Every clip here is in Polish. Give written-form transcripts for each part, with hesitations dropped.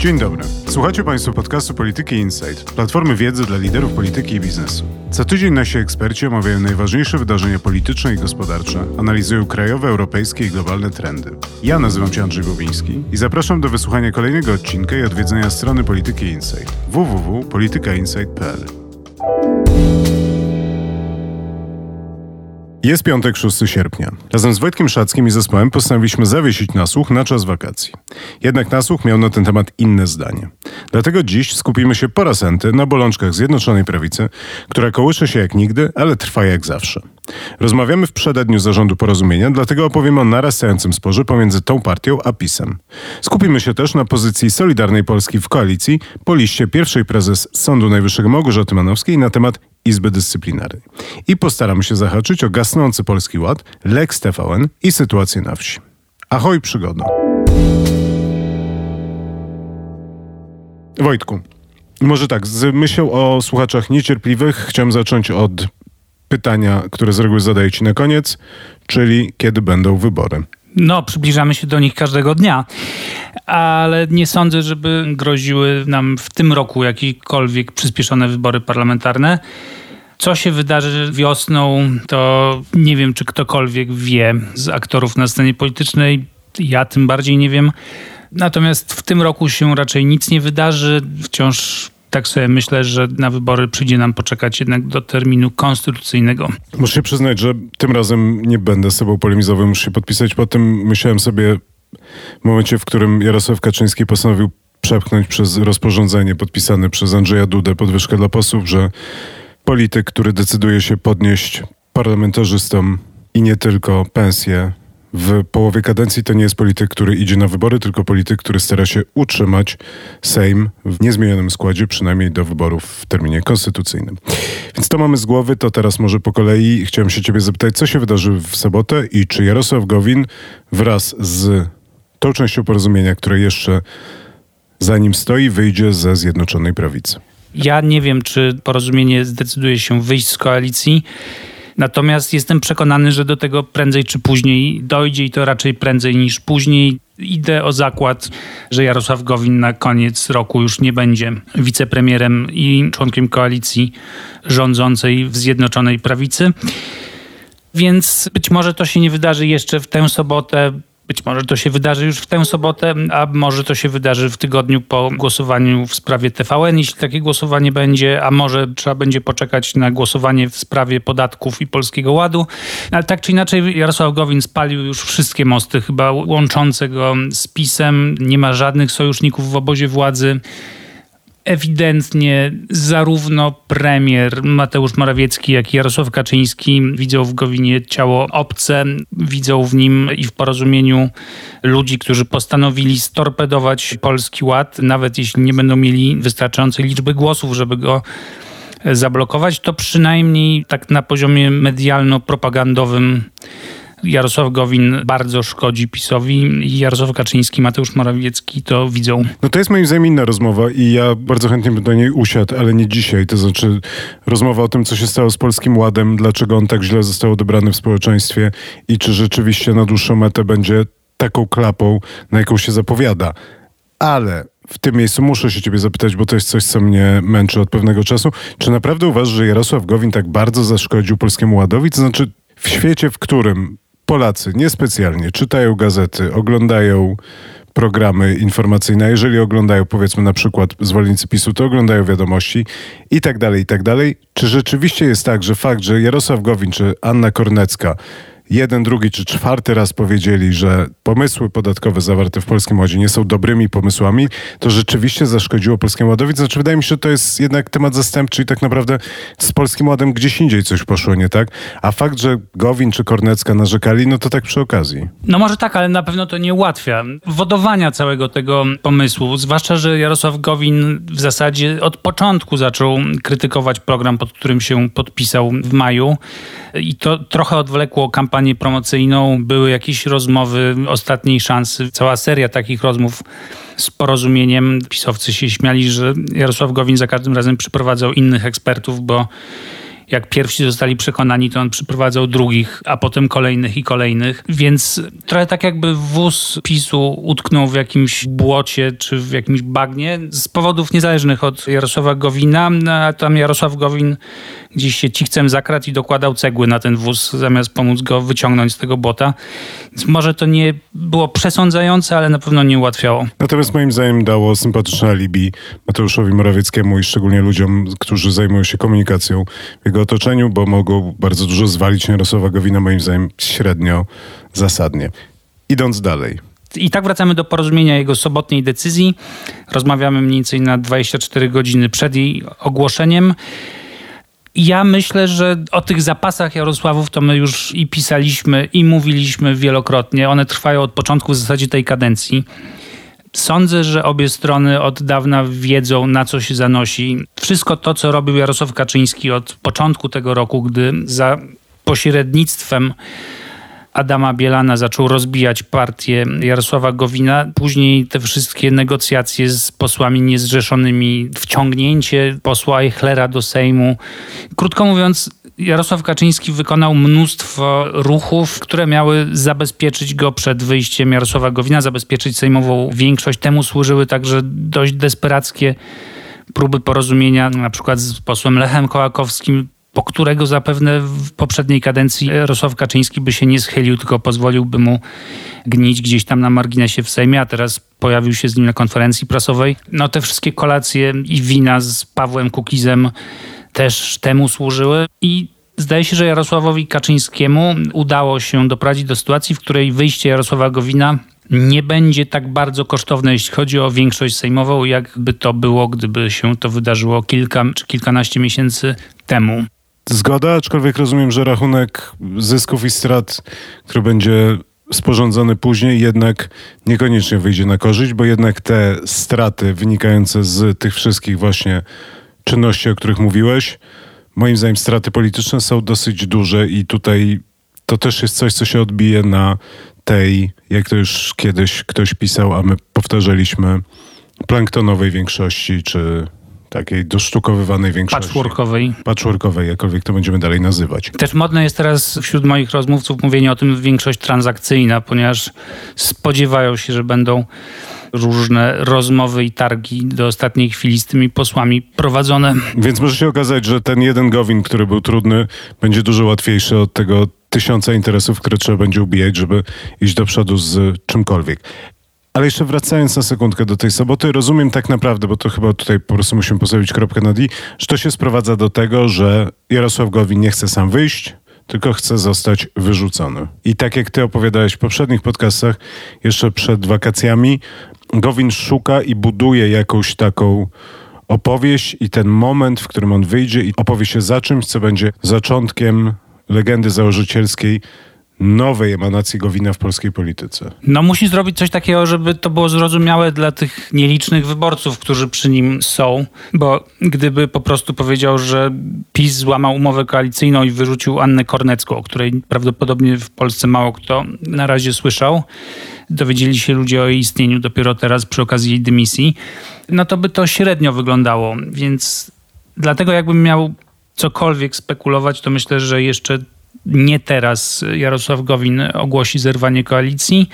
Dzień dobry. Słuchacie Państwo podcastu Polityki Insight, platformy wiedzy dla liderów polityki i biznesu. Co tydzień nasi eksperci omawiają najważniejsze wydarzenia polityczne i gospodarcze, analizują krajowe, europejskie i globalne trendy. Ja nazywam się Andrzej Bubiński i zapraszam do wysłuchania kolejnego odcinka i odwiedzenia strony Polityki Insight www.politykainsight.pl. Jest piątek, 6 sierpnia. Razem z Wojtkiem Szackim i zespołem postanowiliśmy zawiesić nasłuch na czas wakacji. Jednak nasłuch miał na ten temat inne zdanie. Dlatego dziś skupimy się po raz enty na bolączkach Zjednoczonej Prawicy, która kołysze się jak nigdy, ale trwa jak zawsze. Rozmawiamy w przededniu zarządu Porozumienia, dlatego opowiemy o narastającym sporze pomiędzy tą partią a PiS-em. Skupimy się też na pozycji Solidarnej Polski w koalicji po liście pierwszej prezes Sądu Najwyższego Małgorzaty Manowskiej na temat Izby Dyscyplinarnej. I postaramy się zahaczyć o gasnący Polski Ład, Lex TVN i sytuację na wsi. Ahoj, przygoda! Wojtku, może tak, z myślą o słuchaczach niecierpliwych chciałem zacząć od pytania, które z reguły zadaję Ci na koniec, czyli kiedy będą wybory? No, przybliżamy się do nich każdego dnia, ale nie sądzę, żeby groziły nam w tym roku jakiekolwiek przyspieszone wybory parlamentarne. Co się wydarzy wiosną, to nie wiem, czy ktokolwiek wie z aktorów na scenie politycznej. Ja tym bardziej nie wiem. Natomiast w tym roku się raczej nic nie wydarzy. Wciąż tak sobie myślę, że na wybory przyjdzie nam poczekać jednak do terminu konstytucyjnego. Muszę się przyznać, że tym razem nie będę z sobą polemizował, muszę się podpisać. Po tym myślałem sobie w momencie, w którym Jarosław Kaczyński postanowił przepchnąć przez rozporządzenie podpisane przez Andrzeja Dudę podwyżkę dla posłów, że polityk, który decyduje się podnieść parlamentarzystom i nie tylko pensję w połowie kadencji, to nie jest polityk, który idzie na wybory, tylko polityk, który stara się utrzymać Sejm w niezmienionym składzie, przynajmniej do wyborów w terminie konstytucyjnym. Więc to mamy z głowy, to teraz może po kolei. Chciałem się ciebie zapytać, co się wydarzy w sobotę i czy Jarosław Gowin wraz z tą częścią porozumienia, które jeszcze za nim stoi, wyjdzie ze Zjednoczonej Prawicy. Ja nie wiem, czy porozumienie zdecyduje się wyjść z koalicji. Natomiast jestem przekonany, że do tego prędzej czy później dojdzie i to raczej prędzej niż później. Idę o zakład, że Jarosław Gowin na koniec roku już nie będzie wicepremierem i członkiem koalicji rządzącej w Zjednoczonej Prawicy. Więc być może to się nie wydarzy jeszcze w tę sobotę, być może to się wydarzy już w tę sobotę, a może to się wydarzy w tygodniu po głosowaniu w sprawie TVN, jeśli takie głosowanie będzie, a może trzeba będzie poczekać na głosowanie w sprawie podatków i Polskiego Ładu. Ale tak czy inaczej Jarosław Gowin spalił już wszystkie mosty chyba łączące go z PiS-em. Nie ma żadnych sojuszników w obozie władzy. Ewidentnie zarówno premier Mateusz Morawiecki, jak i Jarosław Kaczyński widzą w Gowinie ciało obce, widzą w nim i w porozumieniu ludzi, którzy postanowili storpedować Polski Ład, nawet jeśli nie będą mieli wystarczającej liczby głosów, żeby go zablokować, to przynajmniej tak na poziomie medialno-propagandowym Jarosław Gowin bardzo szkodzi PiS-owi i Jarosław Kaczyński, Mateusz Morawiecki to widzą. No to jest moim zdaniem inna rozmowa i ja bardzo chętnie bym do niej usiadł, ale nie dzisiaj. To znaczy rozmowa o tym, co się stało z Polskim Ładem, dlaczego on tak źle został odebrany w społeczeństwie i czy rzeczywiście na dłuższą metę będzie taką klapą, na jaką się zapowiada. Ale w tym miejscu muszę się ciebie zapytać, bo to jest coś, co mnie męczy od pewnego czasu. Czy naprawdę uważasz, że Jarosław Gowin tak bardzo zaszkodził Polskiemu Ładowi? To znaczy w świecie, w którym Polacy niespecjalnie czytają gazety, oglądają programy informacyjne, jeżeli oglądają, powiedzmy na przykład zwolennicy PiS-u, to oglądają wiadomości i tak dalej, i tak dalej. Czy rzeczywiście jest tak, że fakt, że Jarosław Gowin czy Anna Kornecka jeden, drugi czy czwarty raz powiedzieli, że pomysły podatkowe zawarte w Polskim Ładzie nie są dobrymi pomysłami, to rzeczywiście zaszkodziło Polskiemu Ładowi? Znaczy wydaje mi się, że to jest jednak temat zastępczy i tak naprawdę z Polskim Ładem gdzieś indziej coś poszło nie tak, a fakt, że Gowin czy Kornecka narzekali, no to tak przy okazji. No może tak, ale na pewno to nie ułatwia wodowania całego tego pomysłu, zwłaszcza, że Jarosław Gowin w zasadzie od początku zaczął krytykować program, pod którym się podpisał w maju i to trochę odwlekło kampanię promocyjną, były jakieś rozmowy ostatniej szansy, cała seria takich rozmów z porozumieniem. PiS-owcy się śmiali, że Jarosław Gowin za każdym razem przyprowadzał innych ekspertów, bo jak pierwsi zostali przekonani, to on przyprowadzał drugich, a potem kolejnych i kolejnych. Więc trochę tak jakby wóz PiS-u utknął w jakimś błocie czy w jakimś bagnie z powodów niezależnych od Jarosława Gowina, a tam Jarosław Gowin gdzieś się cichcem zakradł i dokładał cegły na ten wóz, zamiast pomóc go wyciągnąć z tego błota. Więc może to nie było przesądzające, ale na pewno nie ułatwiało. Natomiast moim zdaniem dało sympatyczne alibi Mateuszowi Morawieckiemu i szczególnie ludziom, którzy zajmują się komunikacją w jego otoczeniu, bo mogą bardzo dużo zwalić Jarosława Gowina, moim zdaniem średnio zasadnie. Idąc dalej. I tak wracamy do Porozumienia, jego sobotniej decyzji. Rozmawiamy mniej więcej na 24 godziny przed jej ogłoszeniem. Ja myślę, że o tych zapasach Jarosławów to my już i pisaliśmy, i mówiliśmy wielokrotnie. One trwają od początku w zasadzie tej kadencji. Sądzę, że obie strony od dawna wiedzą, na co się zanosi. Wszystko to, co robił Jarosław Kaczyński od początku tego roku, gdy za pośrednictwem Adama Bielana zaczął rozbijać partię Jarosława Gowina. Później te wszystkie negocjacje z posłami niezrzeszonymi, wciągnięcie posła Eichlera do Sejmu. Krótko mówiąc, Jarosław Kaczyński wykonał mnóstwo ruchów, które miały zabezpieczyć go przed wyjściem Jarosława Gowina, zabezpieczyć sejmową większość. Temu służyły także dość desperackie próby porozumienia, na przykład z posłem Lechem Kołakowskim, po którego zapewne w poprzedniej kadencji Jarosław Kaczyński by się nie schylił, tylko pozwoliłby mu gnić gdzieś tam na marginesie w Sejmie, a teraz pojawił się z nim na konferencji prasowej. No te wszystkie kolacje i wina z Pawłem Kukizem też temu służyły i zdaje się, że Jarosławowi Kaczyńskiemu udało się doprowadzić do sytuacji, w której wyjście Jarosława Gowina nie będzie tak bardzo kosztowne, jeśli chodzi o większość sejmową, jakby to było, gdyby się to wydarzyło kilka czy kilkanaście miesięcy temu. Zgoda, aczkolwiek rozumiem, że rachunek zysków i strat, który będzie sporządzony później, jednak niekoniecznie wyjdzie na korzyść, bo jednak te straty wynikające z tych wszystkich właśnie czynności, o których mówiłeś, moim zdaniem straty polityczne są dosyć duże i tutaj to też jest coś, co się odbije na tej, jak to już kiedyś ktoś pisał, a my powtarzaliśmy, planktonowej większości, czy takiej dosztukowywanej większości. Patchworkowej. Patchworkowej, jakkolwiek to będziemy dalej nazywać. Też modne jest teraz wśród moich rozmówców mówienie o tym większość transakcyjna, ponieważ spodziewają się, że będą różne rozmowy i targi do ostatniej chwili z tymi posłami prowadzone. Więc może się okazać, że ten jeden Gowin, który był trudny, będzie dużo łatwiejszy od tego tysiąca interesów, które trzeba będzie ubijać, żeby iść do przodu z czymkolwiek. Ale jeszcze wracając na sekundkę do tej soboty, rozumiem tak naprawdę, bo to chyba tutaj po prostu musimy postawić kropkę nad i, że to się sprowadza do tego, że Jarosław Gowin nie chce sam wyjść, tylko chce zostać wyrzucony. I tak jak ty opowiadałeś w poprzednich podcastach, jeszcze przed wakacjami, Gowin szuka i buduje jakąś taką opowieść i ten moment, w którym on wyjdzie i opowie się za czymś, co będzie zaczątkiem legendy założycielskiej nowej emanacji Gowina w polskiej polityce. No musi zrobić coś takiego, żeby to było zrozumiałe dla tych nielicznych wyborców, którzy przy nim są, bo gdyby po prostu powiedział, że PiS złamał umowę koalicyjną i wyrzucił Annę Kornecką, o której prawdopodobnie w Polsce mało kto na razie słyszał, dowiedzieli się ludzie o jej istnieniu dopiero teraz przy okazji jej dymisji, no to by to średnio wyglądało, więc dlatego jakbym miał cokolwiek spekulować, to myślę, że jeszcze nie teraz Jarosław Gowin ogłosi zerwanie koalicji,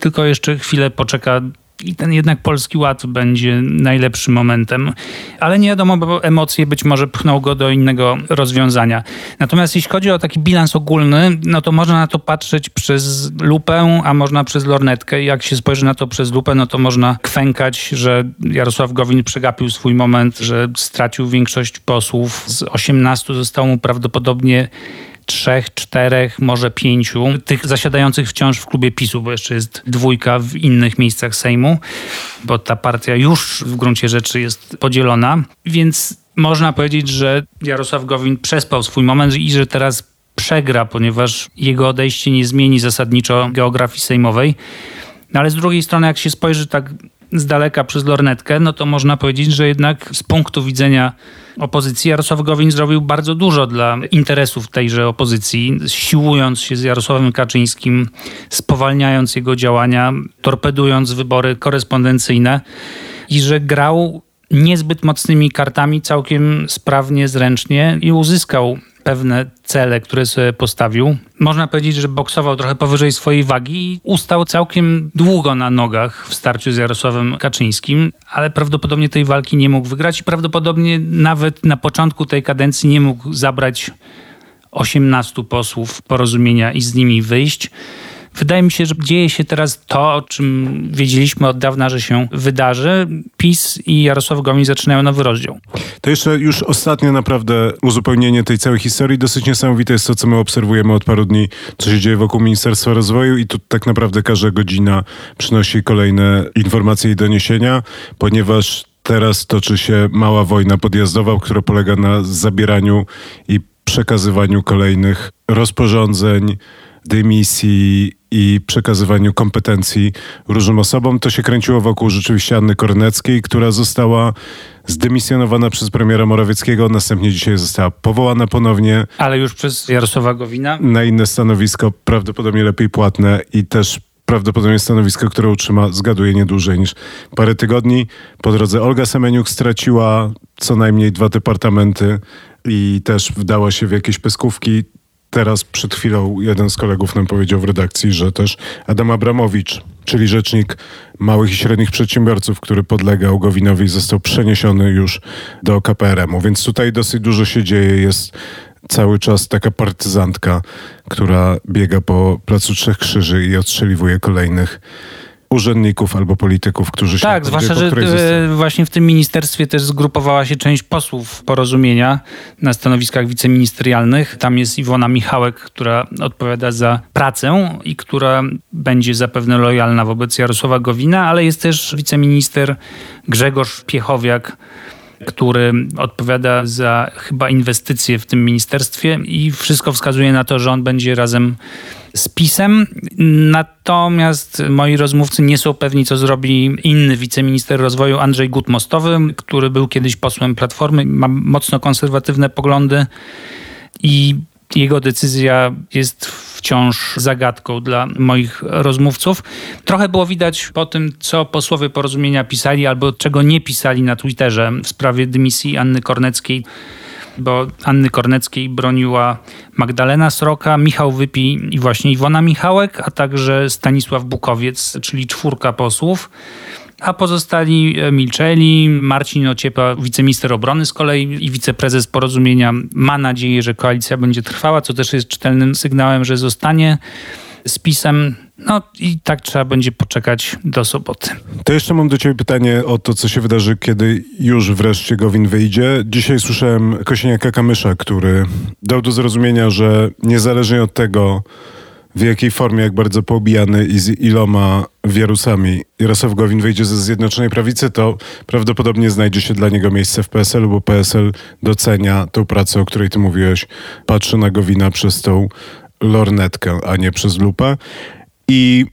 tylko jeszcze chwilę poczeka i ten jednak Polski Ład będzie najlepszym momentem. Ale nie wiadomo, bo emocje być może pchną go do innego rozwiązania. Natomiast jeśli chodzi o taki bilans ogólny, no to można na to patrzeć przez lupę, a można przez lornetkę. Jak się spojrzy na to przez lupę, no to można kwękać, że Jarosław Gowin przegapił swój moment, że stracił większość posłów. Z 18 zostało mu prawdopodobnie 3, 4, może 5 tych zasiadających wciąż w klubie PiS-u, bo jeszcze jest 2 w innych miejscach Sejmu, bo ta partia już w gruncie rzeczy jest podzielona. Więc można powiedzieć, że Jarosław Gowin przespał swój moment i że teraz przegra, ponieważ jego odejście nie zmieni zasadniczo geografii sejmowej. No ale z drugiej strony, jak się spojrzy tak z daleka przez lornetkę, no to można powiedzieć, że jednak z punktu widzenia opozycji Jarosław Gowin zrobił bardzo dużo dla interesów tejże opozycji, siłując się z Jarosławem Kaczyńskim, spowalniając jego działania, torpedując wybory korespondencyjne i że grał niezbyt mocnymi kartami całkiem sprawnie, zręcznie i uzyskał pewne cele, które sobie postawił. Można powiedzieć, że boksował trochę powyżej swojej wagi i ustał całkiem długo na nogach w starciu z Jarosławem Kaczyńskim, ale prawdopodobnie tej walki nie mógł wygrać i prawdopodobnie nawet na początku tej kadencji nie mógł zabrać 18 posłów Porozumienia i z nimi wyjść. Wydaje mi się, że dzieje się teraz to, o czym wiedzieliśmy od dawna, że się wydarzy. PiS i Jarosław Gowin zaczynają nowy rozdział. To jeszcze już ostatnie naprawdę uzupełnienie tej całej historii. Dosyć niesamowite jest to, co my obserwujemy od paru dni, co się dzieje wokół Ministerstwa Rozwoju i tu tak naprawdę każda godzina przynosi kolejne informacje i doniesienia, ponieważ teraz toczy się mała wojna podjazdowa, która polega na zabieraniu i przekazywaniu kolejnych rozporządzeń, dymisji i przekazywaniu kompetencji różnym osobom. To się kręciło wokół rzeczywiście Anny Korneckiej, która została zdymisjonowana przez premiera Morawieckiego. Następnie dzisiaj została powołana ponownie. Ale już przez Jarosława Gowina. Na inne stanowisko, prawdopodobnie lepiej płatne i też prawdopodobnie stanowisko, które utrzyma, zgaduję, nie dłużej niż parę tygodni. Po drodze Olga Semeniuk straciła co najmniej 2 departamenty i też wdała się w jakieś pyskówki. Teraz przed chwilą jeden z kolegów nam powiedział w redakcji, że też Adam Abramowicz, czyli rzecznik małych i średnich przedsiębiorców, który podlegał Gowinowi, został przeniesiony już do KPRM-u. Więc tutaj dosyć dużo się dzieje. Jest cały czas taka partyzantka, która biega po Placu Trzech Krzyży i odstrzeliwuje kolejnych urzędników albo polityków, którzy się... Tak, zwłaszcza, że właśnie w tym ministerstwie też zgrupowała się część posłów Porozumienia na stanowiskach wiceministerialnych. Tam jest Iwona Michałek, która odpowiada za pracę i która będzie zapewne lojalna wobec Jarosława Gowina, ale jest też wiceminister Grzegorz Piechowiak, który odpowiada za chyba inwestycje w tym ministerstwie i wszystko wskazuje na to, że on będzie razem z PiS-em. Natomiast moi rozmówcy nie są pewni, co zrobi inny wiceminister rozwoju Andrzej Gutmostowy, który był kiedyś posłem Platformy, ma mocno konserwatywne poglądy i jego decyzja jest wciąż zagadką dla moich rozmówców. Trochę było widać po tym, co posłowie Porozumienia pisali albo czego nie pisali na Twitterze w sprawie dymisji Anny Korneckiej, bo Anny Korneckiej broniła Magdalena Sroka, Michał Wypi i właśnie Iwona Michałek, a także Stanisław Bukowiec, czyli 4 posłów. A pozostali milczeli. Marcin Ociepa, wiceminister obrony z kolei i wiceprezes Porozumienia, ma nadzieję, że koalicja będzie trwała, co też jest czytelnym sygnałem, że zostanie z PiS-em. No i tak trzeba będzie poczekać do soboty. To jeszcze mam do ciebie pytanie o to, co się wydarzy, kiedy już wreszcie Gowin wyjdzie. Dzisiaj słyszałem Kosiniaka-Kamysza, który dał do zrozumienia, że niezależnie od tego, w jakiej formie, jak bardzo poobijany i z iloma wirusami Jarosław Gowin wyjdzie ze Zjednoczonej Prawicy, to prawdopodobnie znajdzie się dla niego miejsce w PSL-u, bo PSL docenia tą pracę, o której ty mówiłeś. Patrzy na Gowina przez tą lornetkę, a nie przez lupę. I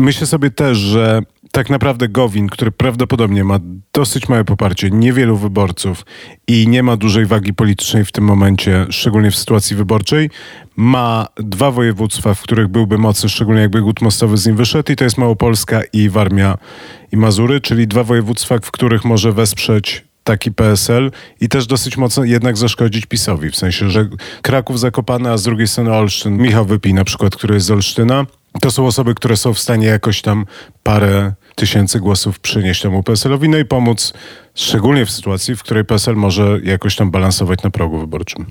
myślę sobie też, że tak naprawdę Gowin, który prawdopodobnie ma dosyć małe poparcie, niewielu wyborców i nie ma dużej wagi politycznej w tym momencie, szczególnie w sytuacji wyborczej, ma 2 województwa, w których byłby mocny, szczególnie jakby Gutmostowy z nim wyszedł, i to jest Małopolska i Warmia i Mazury, czyli 2 województwa, w których może wesprzeć taki PSL i też dosyć mocno jednak zaszkodzić PiS-owi, w sensie, że Kraków, Zakopane, a z drugiej strony Olsztyn, Michał Wypi na przykład, który jest z Olsztyna. To są osoby, które są w stanie jakoś tam parę tysięcy głosów przynieść temu PSL-owi, no i pomóc, szczególnie w sytuacji, w której PSL może jakoś tam balansować na progu wyborczym.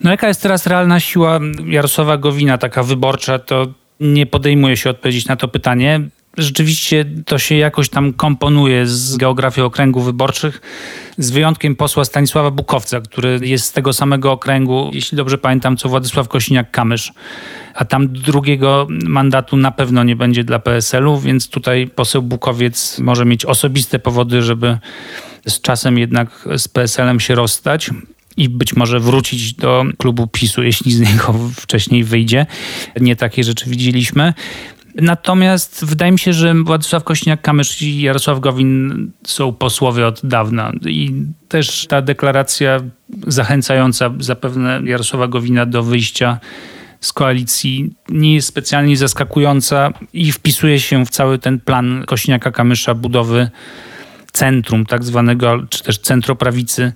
No jaka jest teraz realna siła Jarosława Gowina, taka wyborcza, to nie podejmuje się odpowiedzieć na to pytanie. Rzeczywiście to się jakoś tam komponuje z geografią okręgów wyborczych, z wyjątkiem posła Stanisława Bukowca, który jest z tego samego okręgu, jeśli dobrze pamiętam, co Władysław Kosiniak-Kamysz, a tam drugiego mandatu na pewno nie będzie dla PSL-u, więc tutaj poseł Bukowiec może mieć osobiste powody, żeby z czasem jednak z PSL-em się rozstać i być może wrócić do klubu PiS-u, jeśli z niego wcześniej wyjdzie. Nie takie rzeczy widzieliśmy. Natomiast wydaje mi się, że Władysław Kosiniak-Kamysz i Jarosław Gowin są posłowie od dawna i też ta deklaracja zachęcająca zapewne Jarosława Gowina do wyjścia z koalicji nie jest specjalnie zaskakująca i wpisuje się w cały ten plan Kosiniaka-Kamysza budowy centrum tak zwanego, czy też centroprawicy.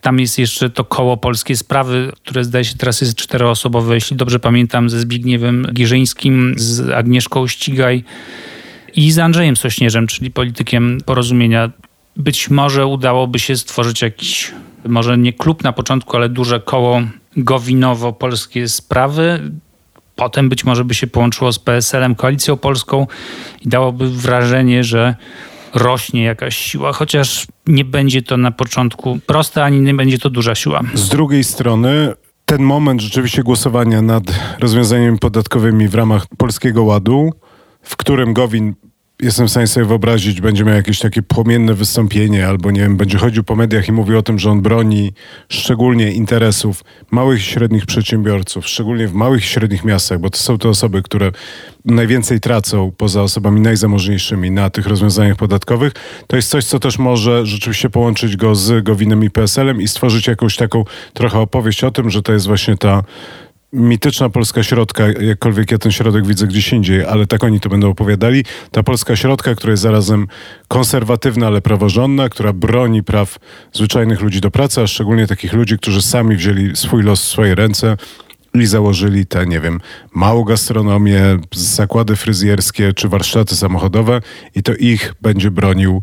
Tam jest jeszcze to koło Polskie Sprawy, które zdaje się teraz jest czteroosobowe, jeśli dobrze pamiętam, ze Zbigniewem Girzyńskim, z Agnieszką Ścigaj i z Andrzejem Sośnierzem, czyli politykiem Porozumienia. Być może udałoby się stworzyć jakiś, może nie klub na początku, ale duże koło Gowinowo-Polskie Sprawy. Potem być może by się połączyło z PSL-em, Koalicją Polską i dałoby wrażenie, że rośnie jakaś siła, chociaż nie będzie to na początku proste, ani nie będzie to duża siła. Z drugiej strony ten moment rzeczywiście głosowania nad rozwiązaniami podatkowymi w ramach Polskiego Ładu, w którym Gowin, jestem w stanie sobie wyobrazić, będzie miał jakieś takie płomienne wystąpienie albo nie wiem, będzie chodził po mediach i mówił o tym, że on broni szczególnie interesów małych i średnich przedsiębiorców, szczególnie w małych i średnich miastach, bo to są te osoby, które najwięcej tracą poza osobami najzamożniejszymi na tych rozwiązaniach podatkowych. To jest coś, co też może rzeczywiście połączyć go z Gowinem i PSL-em i stworzyć jakąś taką trochę opowieść o tym, że to jest właśnie ta mityczna Polska Środka, jakkolwiek ja ten środek widzę gdzieś indziej, ale tak oni to będą opowiadali. Ta Polska Środka, która jest zarazem konserwatywna, ale praworządna, która broni praw zwyczajnych ludzi do pracy, a szczególnie takich ludzi, którzy sami wzięli swój los w swoje ręce i założyli te, nie wiem, małą gastronomię, zakłady fryzjerskie czy warsztaty samochodowe i to ich będzie bronił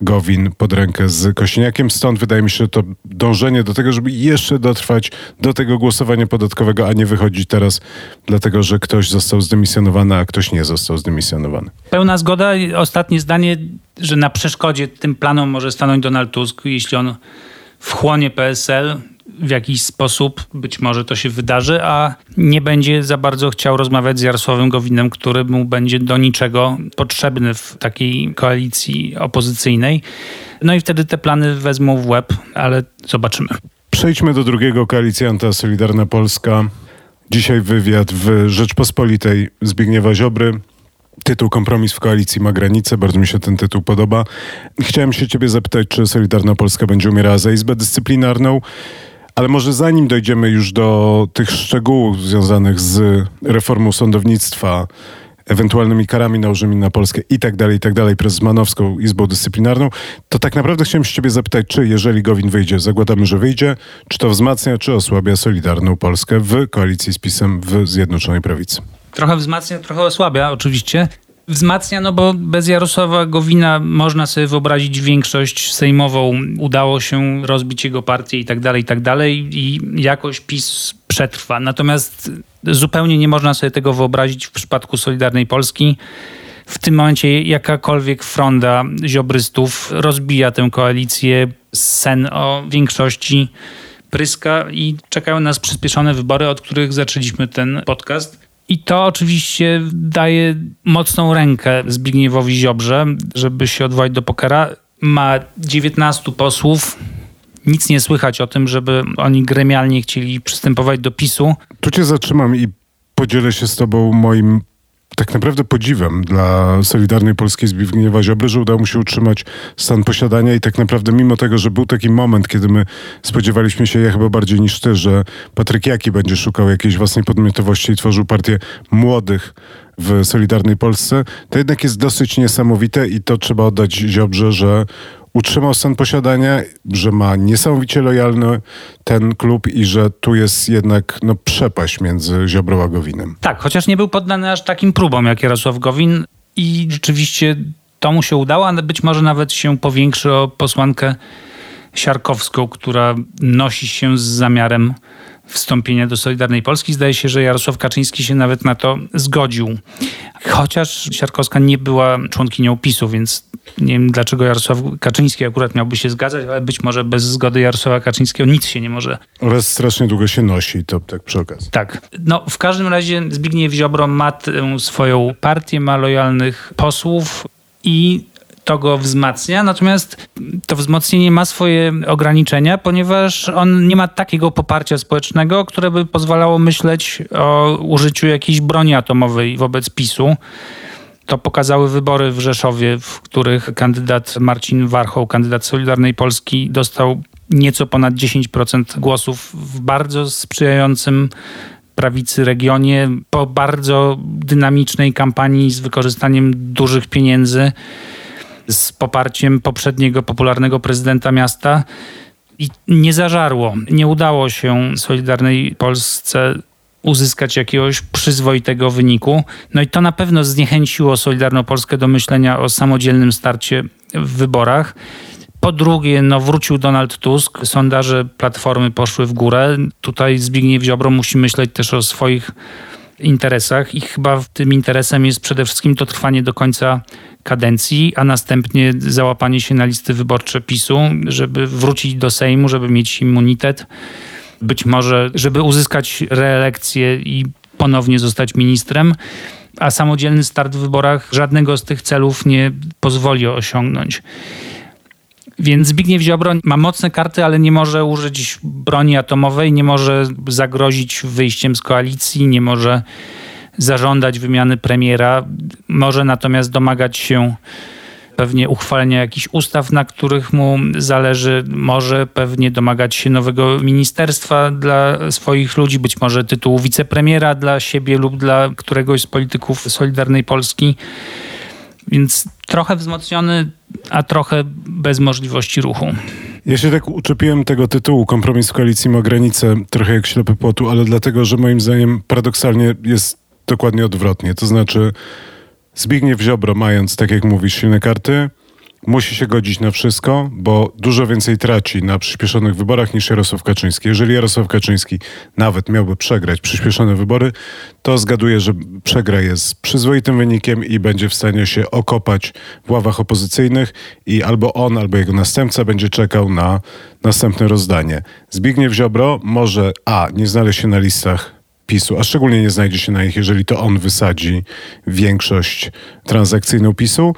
Gowin pod rękę z Kosiniakiem. Stąd wydaje mi się, że to dążenie do tego, żeby jeszcze dotrwać do tego głosowania podatkowego, a nie wychodzić teraz dlatego, że ktoś został zdymisjonowany, a ktoś nie został zdymisjonowany. Pełna zgoda i ostatnie zdanie, że na przeszkodzie tym planom może stanąć Donald Tusk, jeśli on wchłonie PSL w jakiś sposób, być może to się wydarzy, a nie będzie za bardzo chciał rozmawiać z Jarosławem Gowinem, który mu będzie do niczego potrzebny w takiej koalicji opozycyjnej. No i wtedy te plany wezmą w łeb, ale zobaczymy. Przejdźmy do drugiego koalicjanta, Solidarna Polska. Dzisiaj wywiad w Rzeczpospolitej Zbigniewa Ziobry. Tytuł Kompromis w koalicji ma granice. Bardzo mi się ten tytuł podoba. Chciałem się ciebie zapytać, czy Solidarna Polska będzie umierała za Izbę Dyscyplinarną? Ale może zanim dojdziemy już do tych szczegółów związanych z reformą sądownictwa, ewentualnymi karami nałożonymi na Polskę i tak dalej, przez Manowską Izbą Dyscyplinarną, to tak naprawdę chciałem się ciebie zapytać, czy jeżeli Gowin wyjdzie, zakładamy, że wyjdzie, czy to wzmacnia, czy osłabia Solidarną Polskę w koalicji z PiS-em w Zjednoczonej Prawicy? Trochę wzmacnia, trochę osłabia oczywiście. Wzmacnia, no bo bez Jarosława Gowina można sobie wyobrazić większość sejmową. Udało się rozbić jego partię i tak dalej i jakoś PiS przetrwa. Natomiast zupełnie nie można sobie tego wyobrazić w przypadku Solidarnej Polski. W tym momencie jakakolwiek fronda ziobrystów rozbija tę koalicję, sen o większości pryska i czekają nas przyspieszone wybory, od których zaczęliśmy ten podcast. I to oczywiście daje mocną rękę Zbigniewowi Ziobrze, żeby się odwołać do pokera. Ma 19 posłów. Nic nie słychać o tym, żeby oni gremialnie chcieli przystępować do PiS-u. Tu cię zatrzymam i podzielę się z tobą moim tak naprawdę podziwem dla Solidarnej Polskiej Zbigniewa Ziobry, że udało mu się utrzymać stan posiadania i tak naprawdę mimo tego, że był taki moment, kiedy my spodziewaliśmy się, ja chyba bardziej niż ty, że Patryk Jaki będzie szukał jakiejś własnej podmiotowości i tworzył partię młodych w Solidarnej Polsce, to jednak jest dosyć niesamowite i to trzeba oddać Ziobrze, że utrzymał stan posiadania, że ma niesamowicie lojalny ten klub i że tu jest jednak no, przepaść między Ziobrą a Gowinem. Tak, chociaż nie był poddany aż takim próbom jak Jarosław Gowin i rzeczywiście to mu się udało, a być może nawet się powiększy o posłankę Siarkowską, która nosi się z zamiarem wstąpienia do Solidarnej Polski. Zdaje się, że Jarosław Kaczyński się nawet na to zgodził. Chociaż Siarkowska nie była członkinią PiS-u, więc nie wiem, dlaczego Jarosław Kaczyński akurat miałby się zgadzać, ale być może bez zgody Jarosława Kaczyńskiego nic się nie może. Oraz strasznie długo się nosi, to tak przy okazji. Tak. No, w każdym razie Zbigniew Ziobro ma tę swoją partię, ma lojalnych posłów i to go wzmacnia, natomiast to wzmocnienie ma swoje ograniczenia, ponieważ on nie ma takiego poparcia społecznego, które by pozwalało myśleć o użyciu jakiejś broni atomowej wobec PiS-u. To pokazały wybory w Rzeszowie, w których kandydat Marcin Warchoł, kandydat Solidarnej Polski, dostał nieco ponad 10% głosów w bardzo sprzyjającym prawicy regionie, po bardzo dynamicznej kampanii z wykorzystaniem dużych pieniędzy. z poparciem poprzedniego popularnego prezydenta miasta i nie zażarło. Nie udało się Solidarnej Polsce uzyskać jakiegoś przyzwoitego wyniku. No i to na pewno zniechęciło Solidarną Polskę do myślenia o samodzielnym starcie w wyborach. Po drugie, wrócił Donald Tusk, sondaże Platformy poszły w górę. Tutaj Zbigniew Ziobro musi myśleć też o swoich interesach i chyba tym interesem jest przede wszystkim to trwanie do końca kadencji, a następnie załapanie się na listy wyborcze PiS-u, żeby wrócić do Sejmu, żeby mieć immunitet. Być może, żeby uzyskać reelekcję i ponownie zostać ministrem, a samodzielny start w wyborach żadnego z tych celów nie pozwoli osiągnąć. Więc Zbigniew Ziobro ma mocne karty, ale nie może użyć broni atomowej, nie może zagrozić wyjściem z koalicji, nie może zażądać wymiany premiera. Może natomiast domagać się pewnie uchwalenia jakichś ustaw, na których mu zależy. Może pewnie domagać się nowego ministerstwa dla swoich ludzi, być może tytułu wicepremiera dla siebie lub dla któregoś z polityków Solidarnej Polski. Więc trochę wzmocniony, a trochę bez możliwości ruchu. Ja się tak uczepiłem tego tytułu, kompromis w koalicji ma granicę, trochę jak ślepy płotu, ale dlatego, że moim zdaniem paradoksalnie jest dokładnie odwrotnie. To znaczy Zbigniew Ziobro, mając, tak jak mówisz, silne karty, musi się godzić na wszystko, bo dużo więcej traci na przyspieszonych wyborach niż Jarosław Kaczyński. Jeżeli Jarosław Kaczyński nawet miałby przegrać przyspieszone wybory, to zgaduję, że przegra je z przyzwoitym wynikiem i będzie w stanie się okopać w ławach opozycyjnych i albo on, albo jego następca będzie czekał na następne rozdanie. Zbigniew Ziobro może nie znaleźć się na listach PiS-u, a szczególnie nie znajdzie się na nich, jeżeli to on wysadzi większość transakcyjną PiS-u.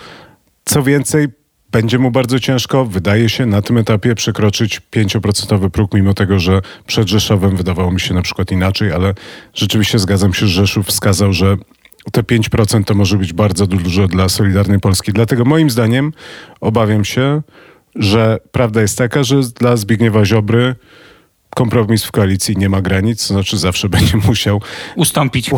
Co więcej, będzie mu bardzo ciężko, wydaje się, na tym etapie przekroczyć 5% próg, mimo tego, że przed Rzeszowem wydawało mi się na przykład inaczej, ale rzeczywiście zgadzam się, że Rzeszów wskazał, że te 5% to może być bardzo dużo dla Solidarnej Polski. Dlatego moim zdaniem obawiam się, że prawda jest taka, że dla Zbigniewa Ziobry kompromis w koalicji nie ma granic, to znaczy zawsze będzie musiał ustąpić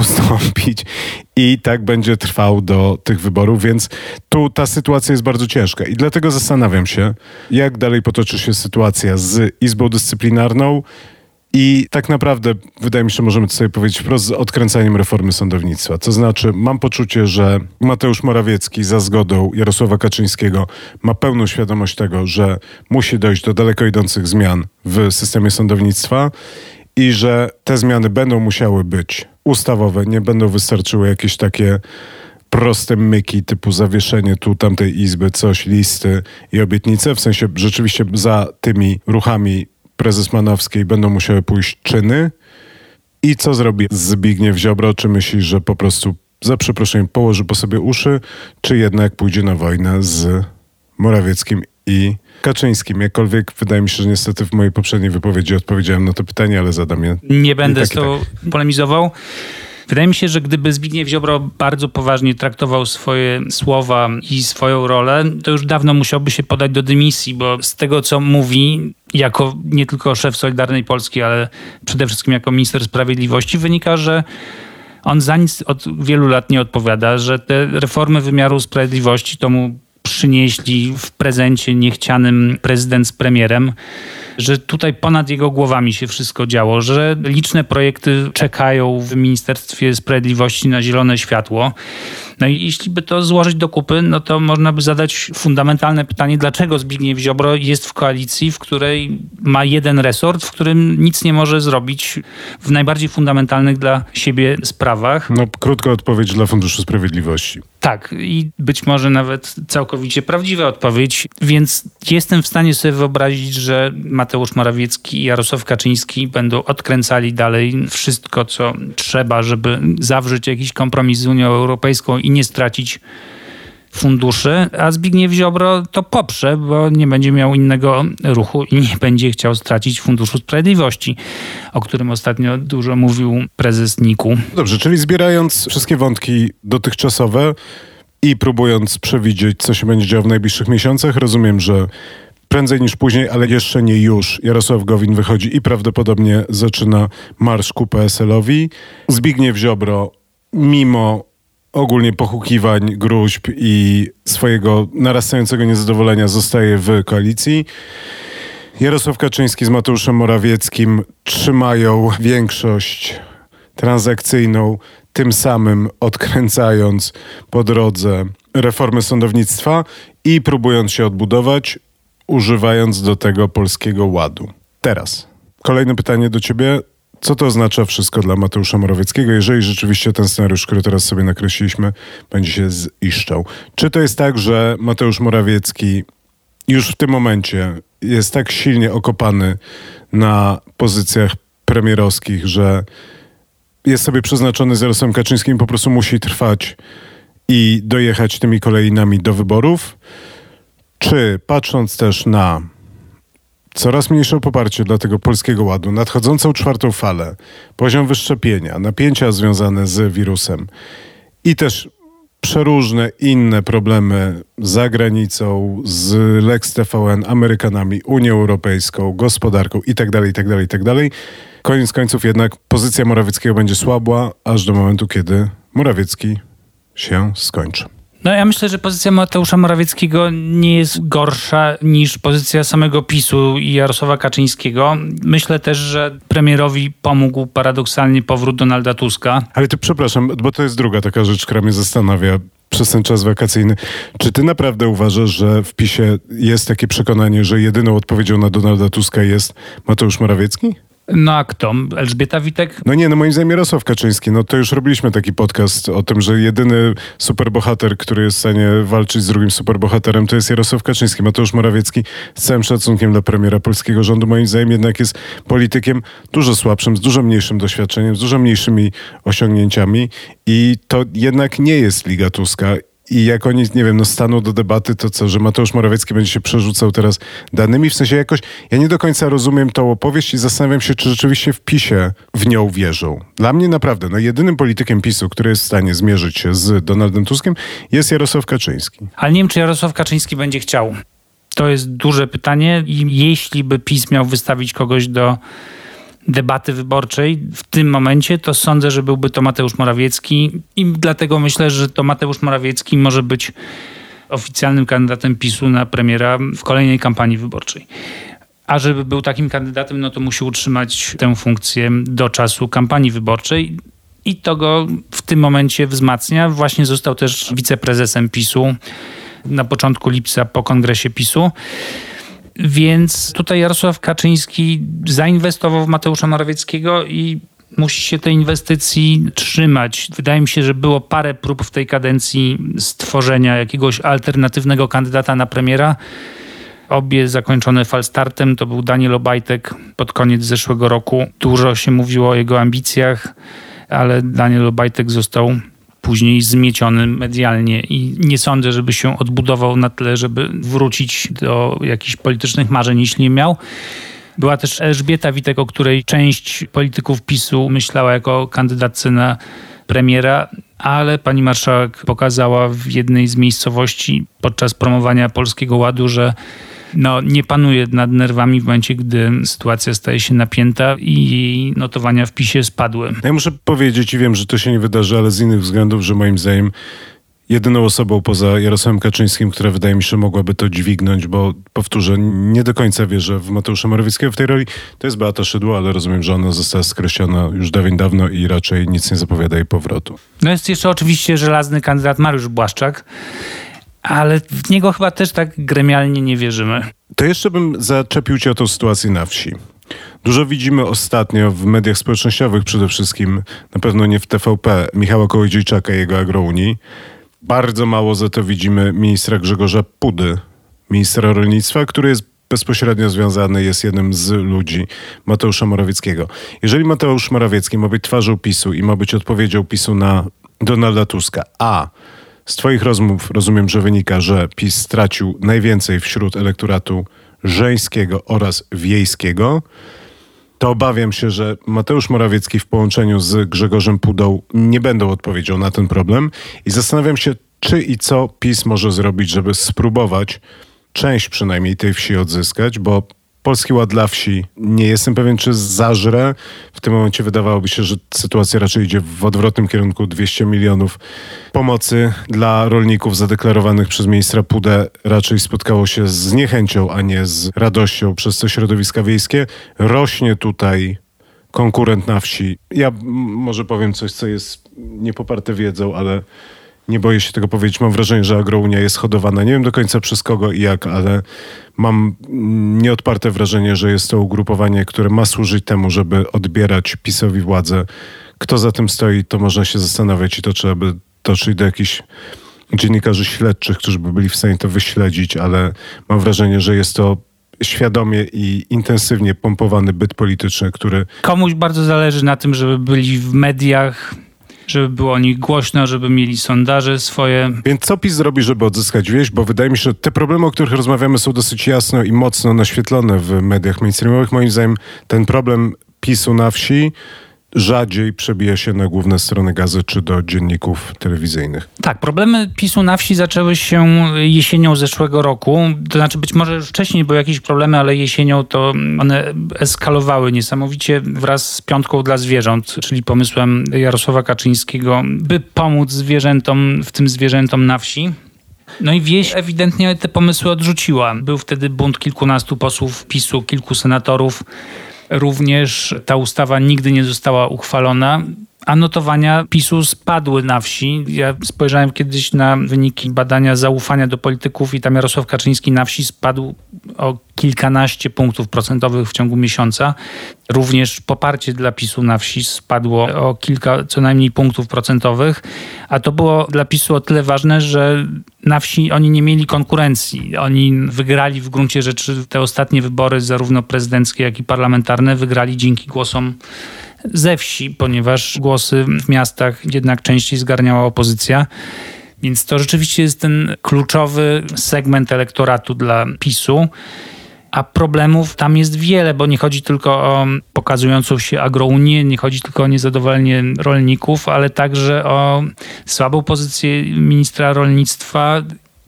i tak będzie trwał do tych wyborów, więc tu ta sytuacja jest bardzo ciężka i dlatego zastanawiam się, jak dalej potoczy się sytuacja z Izbą Dyscyplinarną i tak naprawdę wydaje mi się, że możemy to sobie powiedzieć wprost, z odkręcaniem reformy sądownictwa. To znaczy mam poczucie, że Mateusz Morawiecki za zgodą Jarosława Kaczyńskiego ma pełną świadomość tego, że musi dojść do daleko idących zmian w systemie sądownictwa i że te zmiany będą musiały być ustawowe, nie będą wystarczyły jakieś takie proste myki typu zawieszenie tu, tamtej izby, coś, listy i obietnice. W sensie rzeczywiście za tymi ruchami prezes Manowskiej będą musiały pójść czyny. I co zrobi Zbigniew Ziobro? Czy myśli, że po prostu, za przeproszeniem, położy po sobie uszy, czy jednak pójdzie na wojnę z Morawieckim i Kaczyńskim? Jakkolwiek wydaje mi się, że niestety w mojej poprzedniej wypowiedzi odpowiedziałem na to pytanie, ale zadam je. Nie będę z tobą polemizował. Wydaje mi się, że gdyby Zbigniew Ziobro bardzo poważnie traktował swoje słowa i swoją rolę, to już dawno musiałby się podać do dymisji, bo z tego, co mówi, jako nie tylko szef Solidarnej Polski, ale przede wszystkim jako minister sprawiedliwości, wynika, że on za nic od wielu lat nie odpowiada, że te reformy wymiaru sprawiedliwości to mu przynieśli w prezencie niechcianym prezydent z premierem, że tutaj ponad jego głowami się wszystko działo, że liczne projekty czekają w Ministerstwie Sprawiedliwości na zielone światło. No i jeśli by to złożyć do kupy, no to można by zadać fundamentalne pytanie, dlaczego Zbigniew Ziobro jest w koalicji, w której ma jeden resort, w którym nic nie może zrobić w najbardziej fundamentalnych dla siebie sprawach. No, krótka odpowiedź dla Funduszu Sprawiedliwości. Tak, i być może nawet całkowicie prawdziwa odpowiedź, więc jestem w stanie sobie wyobrazić, że Mateusz Morawiecki i Jarosław Kaczyński będą odkręcali dalej wszystko, co trzeba, żeby zawrzeć jakiś kompromis z Unią Europejską i nie stracić funduszy, a Zbigniew Ziobro to poprze, bo nie będzie miał innego ruchu i nie będzie chciał stracić Funduszu Sprawiedliwości, o którym ostatnio dużo mówił prezes NIK-u. Dobrze, czyli zbierając wszystkie wątki dotychczasowe i próbując przewidzieć, co się będzie działo w najbliższych miesiącach, rozumiem, że prędzej niż później, ale jeszcze nie już, Jarosław Gowin wychodzi i prawdopodobnie zaczyna marsz ku PSL-owi. Zbigniew Ziobro, mimo ogólnie pohukiwań, gróźb i swojego narastającego niezadowolenia zostaje w koalicji. Jarosław Kaczyński z Mateuszem Morawieckim trzymają większość transakcyjną, tym samym odkręcając po drodze reformę sądownictwa i próbując się odbudować, używając do tego Polskiego Ładu. Teraz kolejne pytanie do ciebie. Co to oznacza wszystko dla Mateusza Morawieckiego, jeżeli rzeczywiście ten scenariusz, który teraz sobie nakreśliliśmy, będzie się ziszczał? Czy to jest tak, że Mateusz Morawiecki już w tym momencie jest tak silnie okopany na pozycjach premierowskich, że jest sobie przeznaczony z Jarosławem Kaczyńskim, po prostu musi trwać i dojechać tymi kolejnami do wyborów? Czy patrząc też na coraz mniejsze poparcie dla tego Polskiego Ładu, nadchodzącą czwartą falę, poziom wyszczepienia, napięcia związane z wirusem i też przeróżne inne problemy za granicą, z Lex TVN, Amerykanami, Unią Europejską, gospodarką itd. Koniec końców jednak pozycja Morawieckiego będzie słabła aż do momentu, kiedy Morawiecki się skończy. No ja myślę, że pozycja Mateusza Morawieckiego nie jest gorsza niż pozycja samego PiS-u i Jarosława Kaczyńskiego. Myślę też, że premierowi pomógł paradoksalnie powrót Donalda Tuska. Ale ty, przepraszam, bo to jest druga taka rzecz, która mnie zastanawia przez ten czas wakacyjny. Czy ty naprawdę uważasz, że w PiS-ie jest takie przekonanie, że jedyną odpowiedzią na Donalda Tuska jest Mateusz Morawiecki? No a kto? Elżbieta Witek? No nie, no moim zdaniem Jarosław Kaczyński. No to już robiliśmy taki podcast o tym, że jedyny superbohater, który jest w stanie walczyć z drugim superbohaterem, to jest Jarosław Kaczyński. Mateusz Morawiecki, z całym szacunkiem dla premiera polskiego rządu, moim zdaniem jednak jest politykiem dużo słabszym, z dużo mniejszym doświadczeniem, z dużo mniejszymi osiągnięciami i to jednak nie jest Liga Tuska. I jak oni, nie wiem, no staną do debaty, to co, że Mateusz Morawiecki będzie się przerzucał teraz danymi? W sensie jakoś, ja nie do końca rozumiem tą opowieść i zastanawiam się, czy rzeczywiście w PiS-ie w nią wierzą. Dla mnie naprawdę, no jedynym politykiem PiS-u, który jest w stanie zmierzyć się z Donaldem Tuskiem, jest Jarosław Kaczyński. Ale nie wiem, czy Jarosław Kaczyński będzie chciał. To jest duże pytanie i jeśli by PiS miał wystawić kogoś do debaty wyborczej w tym momencie, to sądzę, że byłby to Mateusz Morawiecki i dlatego myślę, że to Mateusz Morawiecki może być oficjalnym kandydatem PiS-u na premiera w kolejnej kampanii wyborczej. A żeby był takim kandydatem, no to musi utrzymać tę funkcję do czasu kampanii wyborczej i to go w tym momencie wzmacnia. Właśnie został też wiceprezesem PiS-u na początku lipca po kongresie PiS-u. Więc tutaj Jarosław Kaczyński zainwestował w Mateusza Morawieckiego i musi się tej inwestycji trzymać. Wydaje mi się, że było parę prób w tej kadencji stworzenia jakiegoś alternatywnego kandydata na premiera. Obie zakończone falstartem. To był Daniel Obajtek pod koniec zeszłego roku. Dużo się mówiło o jego ambicjach, ale Daniel Obajtek został później zmieciony medialnie i nie sądzę, żeby się odbudował na tyle, żeby wrócić do jakichś politycznych marzeń, jeśli nie miał. Była też Elżbieta Witek, o której część polityków PiS-u myślała jako kandydatce na premiera, ale pani marszałek pokazała w jednej z miejscowości podczas promowania Polskiego Ładu, że no, nie panuje nad nerwami w momencie, gdy sytuacja staje się napięta i jej notowania w PiS-ie spadły. Ja muszę powiedzieć i wiem, że to się nie wydarzy, ale z innych względów, że moim zdaniem jedyną osobą poza Jarosławem Kaczyńskim, która wydaje mi się mogłaby to dźwignąć, bo powtórzę, nie do końca wierzę w Mateusza Morawieckiego w tej roli, to jest Beata Szydło, ale rozumiem, że ona została skreślona już dawno i raczej nic nie zapowiada jej powrotu. No jest jeszcze oczywiście żelazny kandydat Mariusz Błaszczak, ale w niego chyba też tak gremialnie nie wierzymy. To jeszcze bym zaczepił cię o tą sytuację na wsi. Dużo widzimy ostatnio w mediach społecznościowych przede wszystkim, na pewno nie w TVP, Michała Kołodziejczaka i jego Agrounii. Bardzo mało za to widzimy ministra Grzegorza Pudy, ministra rolnictwa, który jest bezpośrednio związany, jest jednym z ludzi Mateusza Morawieckiego. Jeżeli Mateusz Morawiecki ma być twarzą PiS-u i ma być odpowiedzią PiS-u na Donalda Tuska, a z twoich rozmów rozumiem, że wynika, że PiS stracił najwięcej wśród elektoratu żeńskiego oraz wiejskiego, to obawiam się, że Mateusz Morawiecki w połączeniu z Grzegorzem Pudą nie będą odpowiedzią na ten problem i zastanawiam się, czy i co PiS może zrobić, żeby spróbować część przynajmniej tej wsi odzyskać, bo Polski Ład dla wsi. Nie jestem pewien, czy zażre. W tym momencie wydawałoby się, że sytuacja raczej idzie w odwrotnym kierunku. 200 milionów pomocy dla rolników zadeklarowanych przez ministra Pudę raczej spotkało się z niechęcią, a nie z radością przez te środowiska wiejskie. Rośnie tutaj konkurent na wsi. Ja może powiem coś, co jest niepoparte wiedzą, ale nie boję się tego powiedzieć. Mam wrażenie, że Agrounia jest hodowana. Nie wiem do końca przez kogo i jak, ale mam nieodparte wrażenie, że jest to ugrupowanie, które ma służyć temu, żeby odbierać PiS-owi władzę. Kto za tym stoi, to można się zastanawiać i to trzeba by dotrzeć do jakichś dziennikarzy śledczych, którzy by byli w stanie to wyśledzić, ale mam wrażenie, że jest to świadomie i intensywnie pompowany byt polityczny, który... Komuś bardzo zależy na tym, żeby byli w mediach, żeby było o nich głośno, żeby mieli sondaże swoje. Więc co PiS zrobi, żeby odzyskać wieś? Bo wydaje mi się, że te problemy, o których rozmawiamy, są dosyć jasno i mocno naświetlone w mediach mainstreamowych. Moim zdaniem ten problem PiS-u na wsi rzadziej przebija się na główne strony gazet czy do dzienników telewizyjnych. Tak, problemy PiS-u na wsi zaczęły się jesienią zeszłego roku. To znaczy być może już wcześniej były jakieś problemy, ale jesienią to one eskalowały niesamowicie wraz z piątką dla zwierząt, czyli pomysłem Jarosława Kaczyńskiego, by pomóc zwierzętom, w tym zwierzętom na wsi. No i wieś ewidentnie te pomysły odrzuciła. Był wtedy bunt kilkunastu posłów PiS-u, kilku senatorów. Również ta ustawa nigdy nie została uchwalona, a notowania PiS-u spadły na wsi. Ja spojrzałem kiedyś na wyniki badania zaufania do polityków i tam Jarosław Kaczyński na wsi spadł o kilkanaście punktów procentowych w ciągu miesiąca. Również poparcie dla PiS-u na wsi spadło o kilka co najmniej punktów procentowych, a to było dla PiS-u o tyle ważne, że na wsi oni nie mieli konkurencji. Oni wygrali w gruncie rzeczy te ostatnie wybory, zarówno prezydenckie, jak i parlamentarne, wygrali dzięki głosom ze wsi, ponieważ głosy w miastach jednak częściej zgarniała opozycja. Więc to rzeczywiście jest ten kluczowy segment elektoratu dla PiS-u. A problemów tam jest wiele, bo nie chodzi tylko o pokazującą się agrounię, nie chodzi tylko o niezadowolenie rolników, ale także o słabą pozycję ministra rolnictwa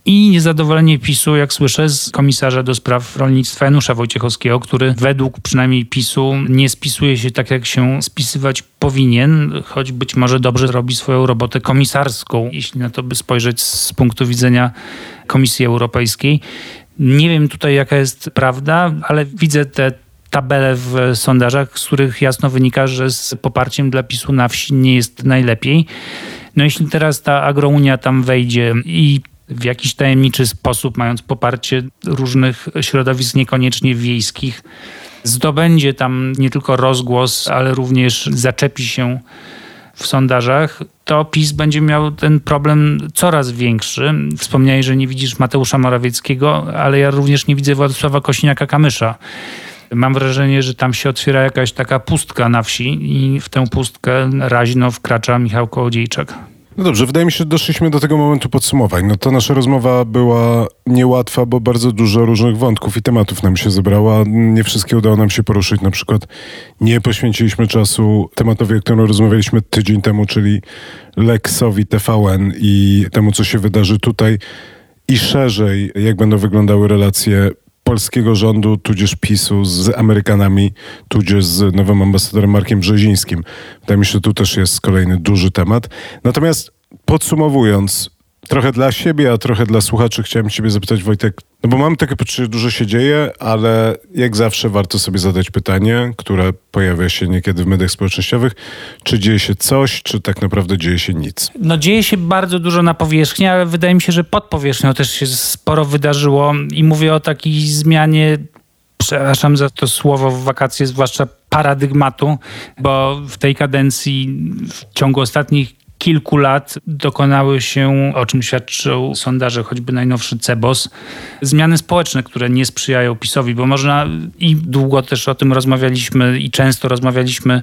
i niezadowolenie PiS-u, jak słyszę, z komisarza do spraw rolnictwa Janusza Wojciechowskiego, który według przynajmniej PiS-u nie spisuje się tak, jak się spisywać powinien, choć być może dobrze robi swoją robotę komisarską, jeśli na to by spojrzeć z punktu widzenia Komisji Europejskiej. Nie wiem tutaj, jaka jest prawda, ale widzę te tabele w sondażach, z których jasno wynika, że z poparciem dla PiS-u na wsi nie jest najlepiej. No jeśli teraz ta Agrounia tam wejdzie i w jakiś tajemniczy sposób, mając poparcie różnych środowisk niekoniecznie wiejskich, zdobędzie tam nie tylko rozgłos, ale również zaczepi się w sondażach, to PiS będzie miał ten problem coraz większy. Wspomniałeś, że nie widzisz Mateusza Morawieckiego, ale ja również nie widzę Władysława Kosiniaka-Kamysza. Mam wrażenie, że tam się otwiera jakaś taka pustka na wsi i w tę pustkę raźno wkracza Michał Kołodziejczak. No dobrze, wydaje mi się, że doszliśmy do tego momentu podsumowań. No to nasza rozmowa była niełatwa, bo bardzo dużo różnych wątków i tematów nam się zebrała. Nie wszystkie udało nam się poruszyć. Na przykład nie poświęciliśmy czasu tematowi, o którym rozmawialiśmy tydzień temu, czyli Lexowi TVN i temu, co się wydarzy tutaj i szerzej, jak będą wyglądały relacje polskiego rządu, tudzież PiS-u z Amerykanami, tudzież z nowym ambasadorem Markiem Brzezińskim. Wydaje mi się, że tu też jest kolejny duży temat. Natomiast podsumowując, trochę dla siebie, a trochę dla słuchaczy chciałem ciebie zapytać, Wojtek, no bo mam takie poczucie, że dużo się dzieje, ale jak zawsze warto sobie zadać pytanie, które pojawia się niekiedy w mediach społecznościowych. Czy dzieje się coś, czy tak naprawdę dzieje się nic? No dzieje się bardzo dużo na powierzchni, ale wydaje mi się, że pod powierzchnią też się sporo wydarzyło i mówię o takiej zmianie, przepraszam za to słowo w wakacje, zwłaszcza paradygmatu, bo w tej kadencji w ciągu ostatnich kilku lat dokonały się, o czym świadczą sondaże, choćby najnowszy CBOS, zmiany społeczne, które nie sprzyjają PiS-owi, bo można i długo też o tym rozmawialiśmy i często rozmawialiśmy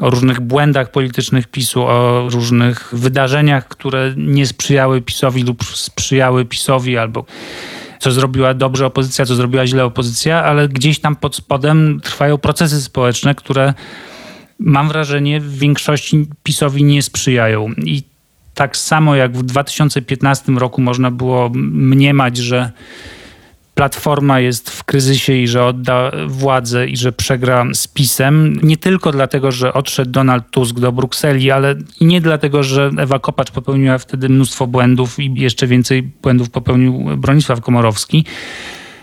o różnych błędach politycznych PiS-u, o różnych wydarzeniach, które nie sprzyjały PiS-owi lub sprzyjały PiS-owi, albo co zrobiła dobrze opozycja, co zrobiła źle opozycja, ale gdzieś tam pod spodem trwają procesy społeczne, które mam wrażenie, w większości PiS-owi nie sprzyjają. I tak samo jak w 2015 roku można było mniemać, że Platforma jest w kryzysie i że odda władzę i że przegra z PiS-em. Nie tylko dlatego, że odszedł Donald Tusk do Brukseli, ale i nie dlatego, że Ewa Kopacz popełniła wtedy mnóstwo błędów i jeszcze więcej błędów popełnił Bronisław Komorowski,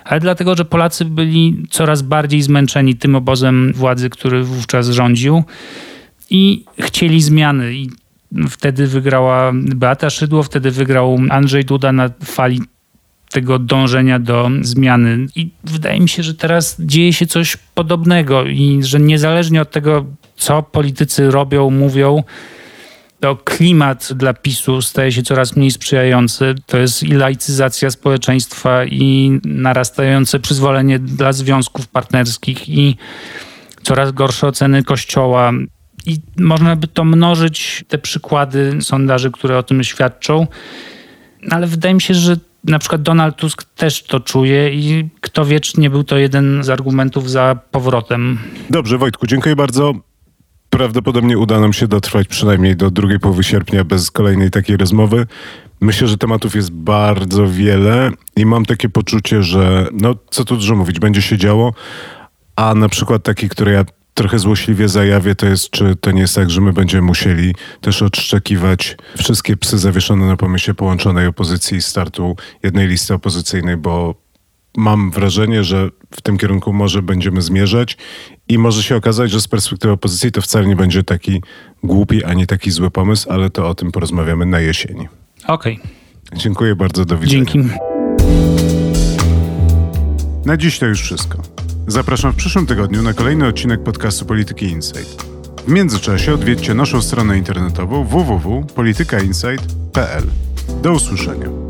ale dlatego, że Polacy byli coraz bardziej zmęczeni tym obozem władzy, który wówczas rządził i chcieli zmiany. I wtedy wygrała Beata Szydło, wtedy wygrał Andrzej Duda na fali tego dążenia do zmiany. I wydaje mi się, że teraz dzieje się coś podobnego i że niezależnie od tego, co politycy robią, mówią, to klimat dla PiS-u staje się coraz mniej sprzyjający. To jest i laicyzacja społeczeństwa, i narastające przyzwolenie dla związków partnerskich, i coraz gorsze oceny Kościoła. I można by to mnożyć, te przykłady sondaży, które o tym świadczą. Ale wydaje mi się, że na przykład Donald Tusk też to czuje i kto wie, czy nie był to jeden z argumentów za powrotem. Dobrze, Wojtku, dziękuję bardzo. Prawdopodobnie uda nam się dotrwać przynajmniej do drugiej połowy sierpnia bez kolejnej takiej rozmowy. Myślę, że tematów jest bardzo wiele i mam takie poczucie, że no co tu dużo mówić, będzie się działo, a na przykład taki, który ja trochę złośliwie zajawię, to jest, czy to nie jest tak, że my będziemy musieli też odszczekiwać wszystkie psy zawieszone na pomyśle połączonej opozycji i startu jednej listy opozycyjnej, bo mam wrażenie, że w tym kierunku może będziemy zmierzać i może się okazać, że z perspektywy opozycji to wcale nie będzie taki głupi ani taki zły pomysł, ale to o tym porozmawiamy na jesieni. Okej. Dziękuję bardzo, do widzenia. Dzięki. Na dziś to już wszystko. Zapraszam w przyszłym tygodniu na kolejny odcinek podcastu Polityki Insight. W międzyczasie odwiedźcie naszą stronę internetową www.politykainsight.pl. Do usłyszenia.